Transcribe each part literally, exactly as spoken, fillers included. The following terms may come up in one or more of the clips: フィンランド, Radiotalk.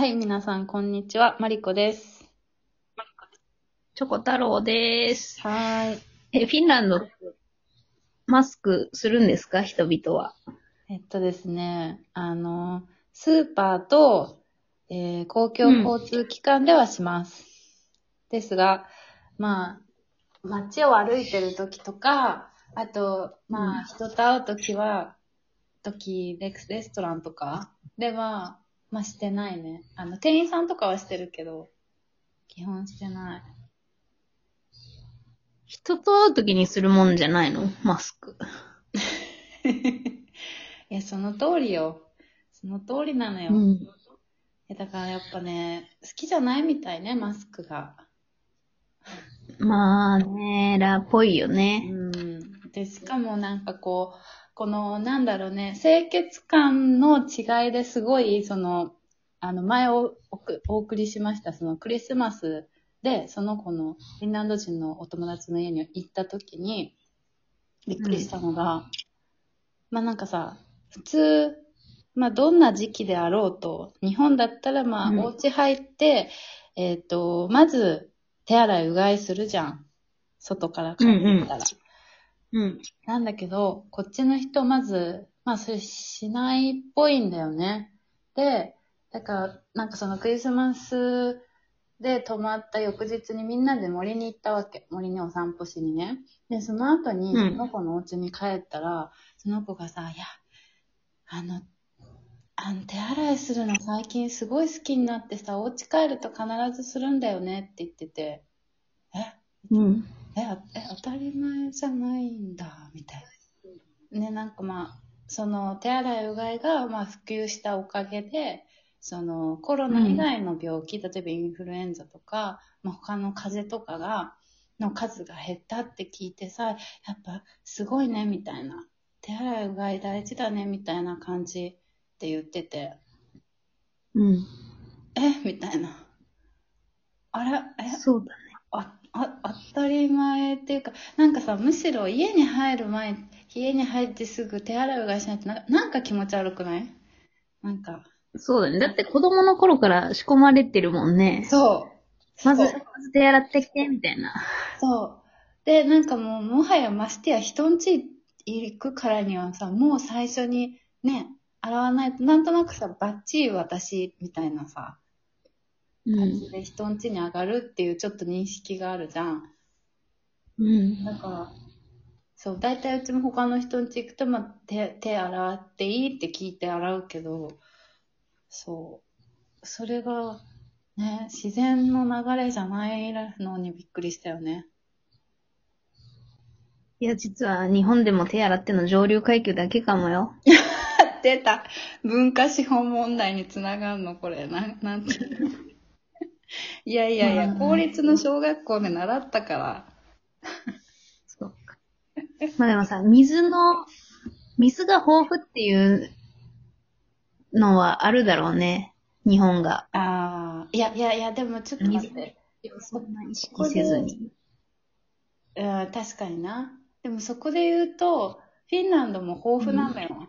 はい、皆さんこんにちは、マリコです。チョコ太郎です。はい。え、フィンランドマスクするんですか、人々は？えっとですね、あのスーパーと、えー、公共交通機関ではします。うん、ですが、まあ街を歩いてる時とか、あとまあ人と会う時は。時レストランとかでは、まあ、してないね。あの店員さんとかはしてるけど、基本してない。人と会うときにするもんじゃないの、マスク？いや、その通りよ。その通りなのよ。うん、いやだからやっぱね、好きじゃないみたいね、マスクが。まあね、ラっぽいよね。うん。で、しかもなんかこう、この、なんだろうね、清潔感の違いですごい、その、あの、前お、お送りしました、そのクリスマスで、その子の、フィンランド人のお友達の家に行った時に、びっくりしたのが、うん、まあなんかさ、普通、まあどんな時期であろうと、日本だったらまあ、うん、お家入って、えっと、まず、手洗いうがいするじゃん。外から帰ってきたら。うんうんうん。なんだけど、こっちの人、まず、まあ、それしないっぽいんだよね。で、だから、なんかそのクリスマスで泊まった翌日にみんなで森に行ったわけ。森にお散歩しにね。で、その後に、その子のお家に帰ったら、うん、その子がさ、いや、あの、あの手洗いするの最近すごい好きになってさ、お家帰ると必ずするんだよねって言ってて、え？うん。え、え、当たり前じゃないんだ、みたいな。ね、なんかまあ、その手洗いうがいが、まあ、普及したおかげで、そのコロナ以外の病気、うん、例えばインフルエンザとか、まあ、他の風邪とかが、の数が減ったって聞いてさ、やっぱすごいね、みたいな。手洗いうがい大事だね、みたいな感じって言ってて。うん。え、みたいな。あれ、え、そうだね。ああ当たり前っていうか、なんかさ、むしろ家に入る前、家に入ってすぐ手洗いうがいしないとな、なんか気持ち悪くない？なんか。そうだね。だって子供の頃から仕込まれてるもんね。そう。まず、まず手洗ってきて、みたいな。そう。で、なんかもう、もはやましてや人ん家行くからにはさ、もう最初にね、洗わないと、なんとなくさ、バッチリ私、みたいなさ。感じで人ん家に上がるっていうちょっと認識があるじゃん。うん。だから、そう、だいたいうちも他の人ん家行くと、まあ、手、手洗っていいって聞いて洗うけど、そう。それが、ね、自然の流れじゃないのにびっくりしたよね。いや、実は日本でも手洗っての上流階級だけかもよ。出た。文化資本問題につながるの、これ。な、なんて。いやいやいや、公立の小学校で習ったから。そうか。まあでもさ、水の、水が豊富っていうのはあるだろうね、日本が。ああ、いやいやいや、でもちょっと待って。そんな意識せずに。うん、確かにな。でもそこで言うと、フィンランドも豊富なんだよね。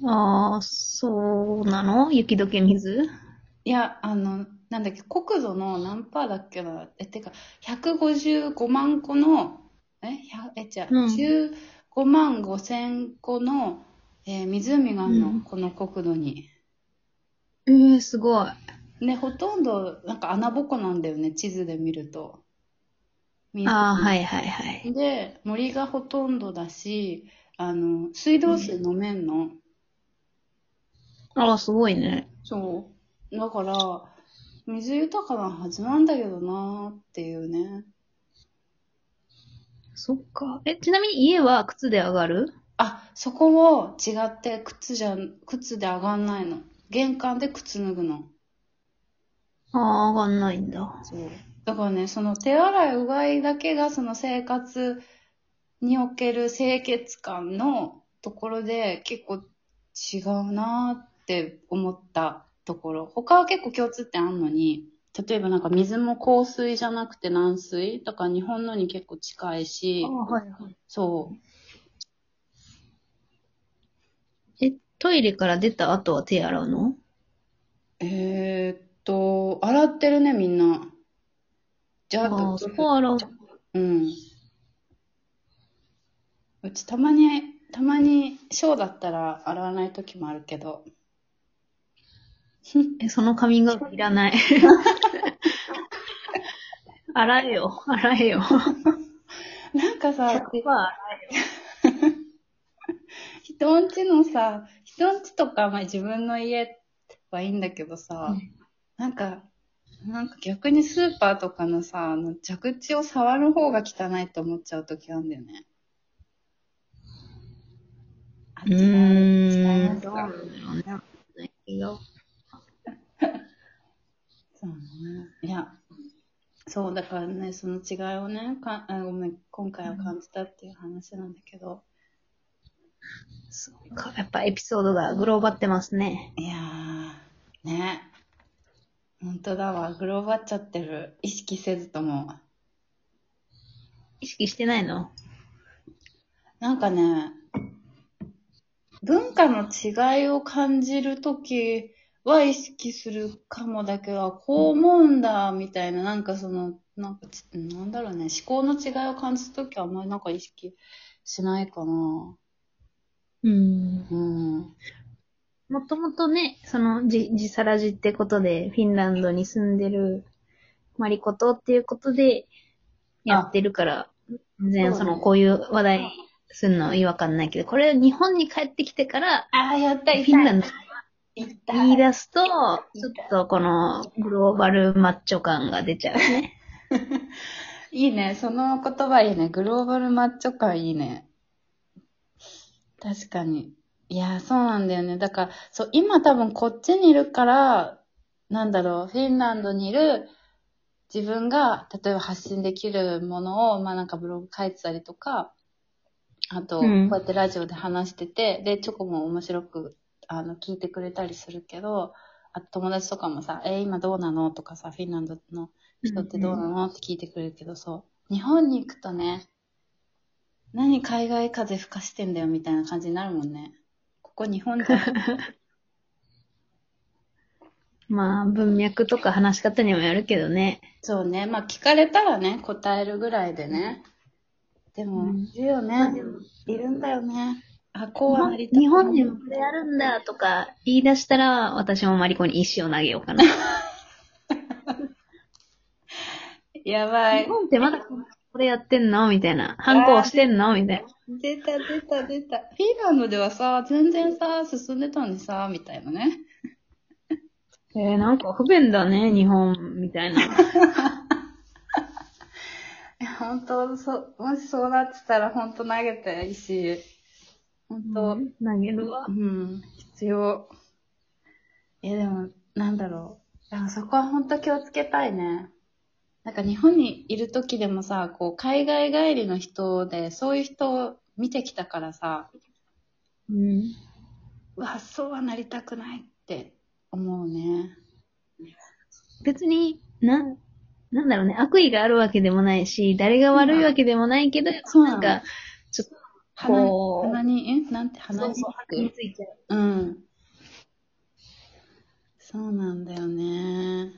うん、ああ、そうなの？雪解け水？いや、あの、なんだっけ、国土の何パーだっけな、え、てか、ひゃくごじゅうごまんこの、え、え、じゃあ、うん、じゅうごまんごせんこの、えー、湖があるの、うん、この国土に。えー、すごい。ね、ほとんど、なんか穴ぼこなんだよね、地図で見ると。ああ、はいはいはい。で、森がほとんどだし、あの、水道水飲めんの。うん、ああ、すごいね。そう。だから、水豊かなはずなんだけどなーっていうね。そっか。え、ちなみに家は靴で上がる？あ、そこも違って靴じゃ、靴で上がんないの。玄関で靴脱ぐの。ああ、上がんないんだ。そう。だからね、その手洗いうがいだけがその生活における清潔感のところで結構違うなーって思った。ところ他は結構共通点あんのに、例えばなんか水も硬水じゃなくて軟水だから日本のに結構近いし、あ、はいはい、そう。え、トイレから出た後は手洗うの？えー、っと、洗ってるね、みんな。じゃあ、ああ、そこ洗う。うん。うちたまに、たまに、ショーだったら洗わないときもあるけど。え、そのカミングアウトいらない。洗えよ、洗えよ。なんかさ、人んちのさ、人んちとか、まあ、自分の家はいいんだけどさ、うん、なんか、なんか逆にスーパーとかのさ、あの蛇口を触る方が汚いって思っちゃうときあるんだよね。あ、違う、違いますか。いいよ。そうね。いや、そうだからね、その違いをね、かあごめん今回は感じたっていう話なんだけど、うん、そうか、やっぱエピソードがグローバってますね。いやーね、本当だわ、グローバっちゃってる、意識せずとも。意識してないの？なんかね、文化の違いを感じるときは意識するかもだけど、こう思うんだみたいな、なんかその、なんか、なんだろうね、思考の違いを感じるときはあんまりなんか意識しないかな。うん。うん。もともとね、その、じ、じさらじってことで、フィンランドに住んでるマリコとっていうことでやってるから、全然その、こういう話題するの違和感ないけど、これ日本に帰ってきてから、あ、やった、フィンランド。言い出すと、ちょっとこのグローバルマッチョ感が出ちゃうね。いいね。その言葉いいね。グローバルマッチョ感いいね。確かに。いや、そうなんだよね。だから、そう、今多分こっちにいるから、なんだろう、フィンランドにいる自分が、例えば発信できるものを、まあなんかブログ書いてたりとか、あと、こうやってラジオで話してて、うん、で、チョコも面白く、あの聞いてくれたりするけど、あと友達とかもさ、えー、今どうなのとかさ、フィンランドの人ってどうなのって聞いてくれるけど、そう日本に行くとね、何海外風吹かしてんだよみたいな感じになるもんね。ここ日本じゃん。まあ文脈とか話し方にもやるけどね。そうね、まあ聞かれたらね答えるぐらいでね。でも、うん、いるよね、いるんだよね。あ、こうはりた日本でもこれやるんだとか言い出したら、私もマリコに石を投げようかな。やばい。日本ってまだこれやってんのみたいな。反抗してんのみたいな。出た出た出た。フィンランドではさ、全然さ、進んでたんでさ、みたいなね。えー、なんか不便だね、日本、みたいな。いや、本当そ、もしそうなってたら、本当投げて石。本当、投げるわ。うん、必要。いや、でも、なんだろう。だからそこは本当気をつけたいね。なんか日本にいる時でもさ、こう、海外帰りの人で、そういう人を見てきたからさ、うん。うわ、そうはなりたくないって思うね。別に、なん、なんだろうね、悪意があるわけでもないし、誰が悪いわけでもないけど、そうなんか、ちょっと、鼻, 鼻に、えなんて鼻についちゃう。うん。そうなんだよね。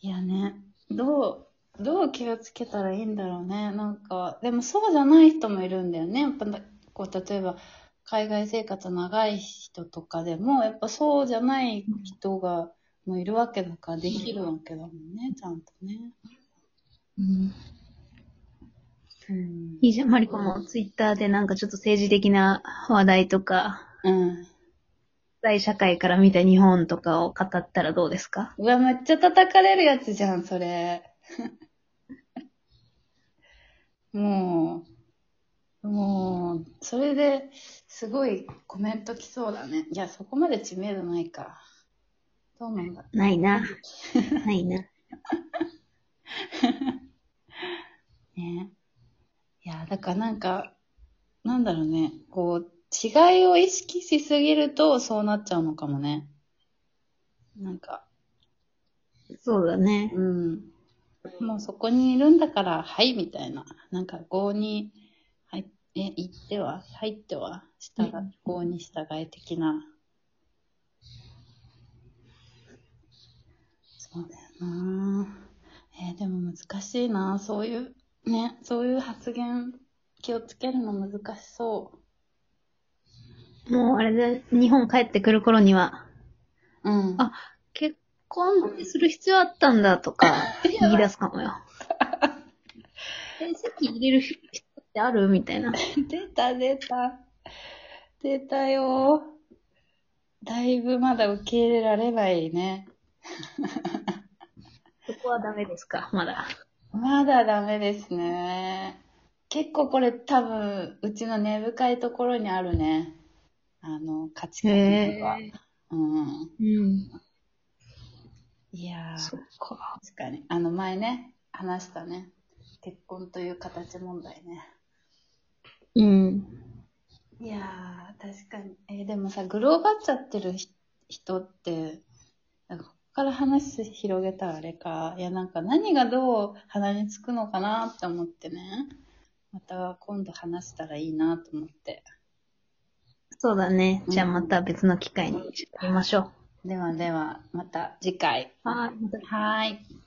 いやね、どう、どう気をつけたらいいんだろうね。なんか、でもそうじゃない人もいるんだよね。やっぱ、こう、例えば、海外生活長い人とかでも、やっぱそうじゃない人が、もいるわけだから、できるわけだもんね、ちゃんとね。うん、うん、いいじゃん、マリコもツイッターでなんかちょっと政治的な話題とか、うん。大社会から見た日本とかを語ったらどうですか？うわ、めっちゃ叩かれるやつじゃん、それ。もう、もう、それですごいコメント来そうだね。いや、そこまで知名度ないか。どうなんだ。ないな。ないな。ね。いや、だからなんか、なんだろうね、こう、違いを意識しすぎるとそうなっちゃうのかもね。なんか。そうだね。うん。もうそこにいるんだから、はい、みたいな。なんか、郷に入って、行っては、入っては、従、郷に従え的な。そうだよな。えー、でも難しいな。そういうね、そういう発言気をつけるの難しそう。もうあれで日本帰ってくる頃には、うん、あ、結婚する必要あったんだとか言い出すかもよ。え、席入れる人ってあるみたいな。出た出た出たよ。だいぶまだ受け入れられないね。そこはダメですか、まだ。まだダメですね。結構これ多分うちの根深いところにあるね。あの価値観は、えーうんうん、いやーそうか、確かにあの前ね話したね結婚という形問題ね。うん。いやー確かに、えー、でもさグローバっちゃってる人って。ここから話広げたらあれか。いやなんか何がどう鼻につくのかなって思ってね。また今度話したらいいなと思って。そうだね。じゃあまた別の機会にしましょう。うん、ではではまた次回。はい。はい。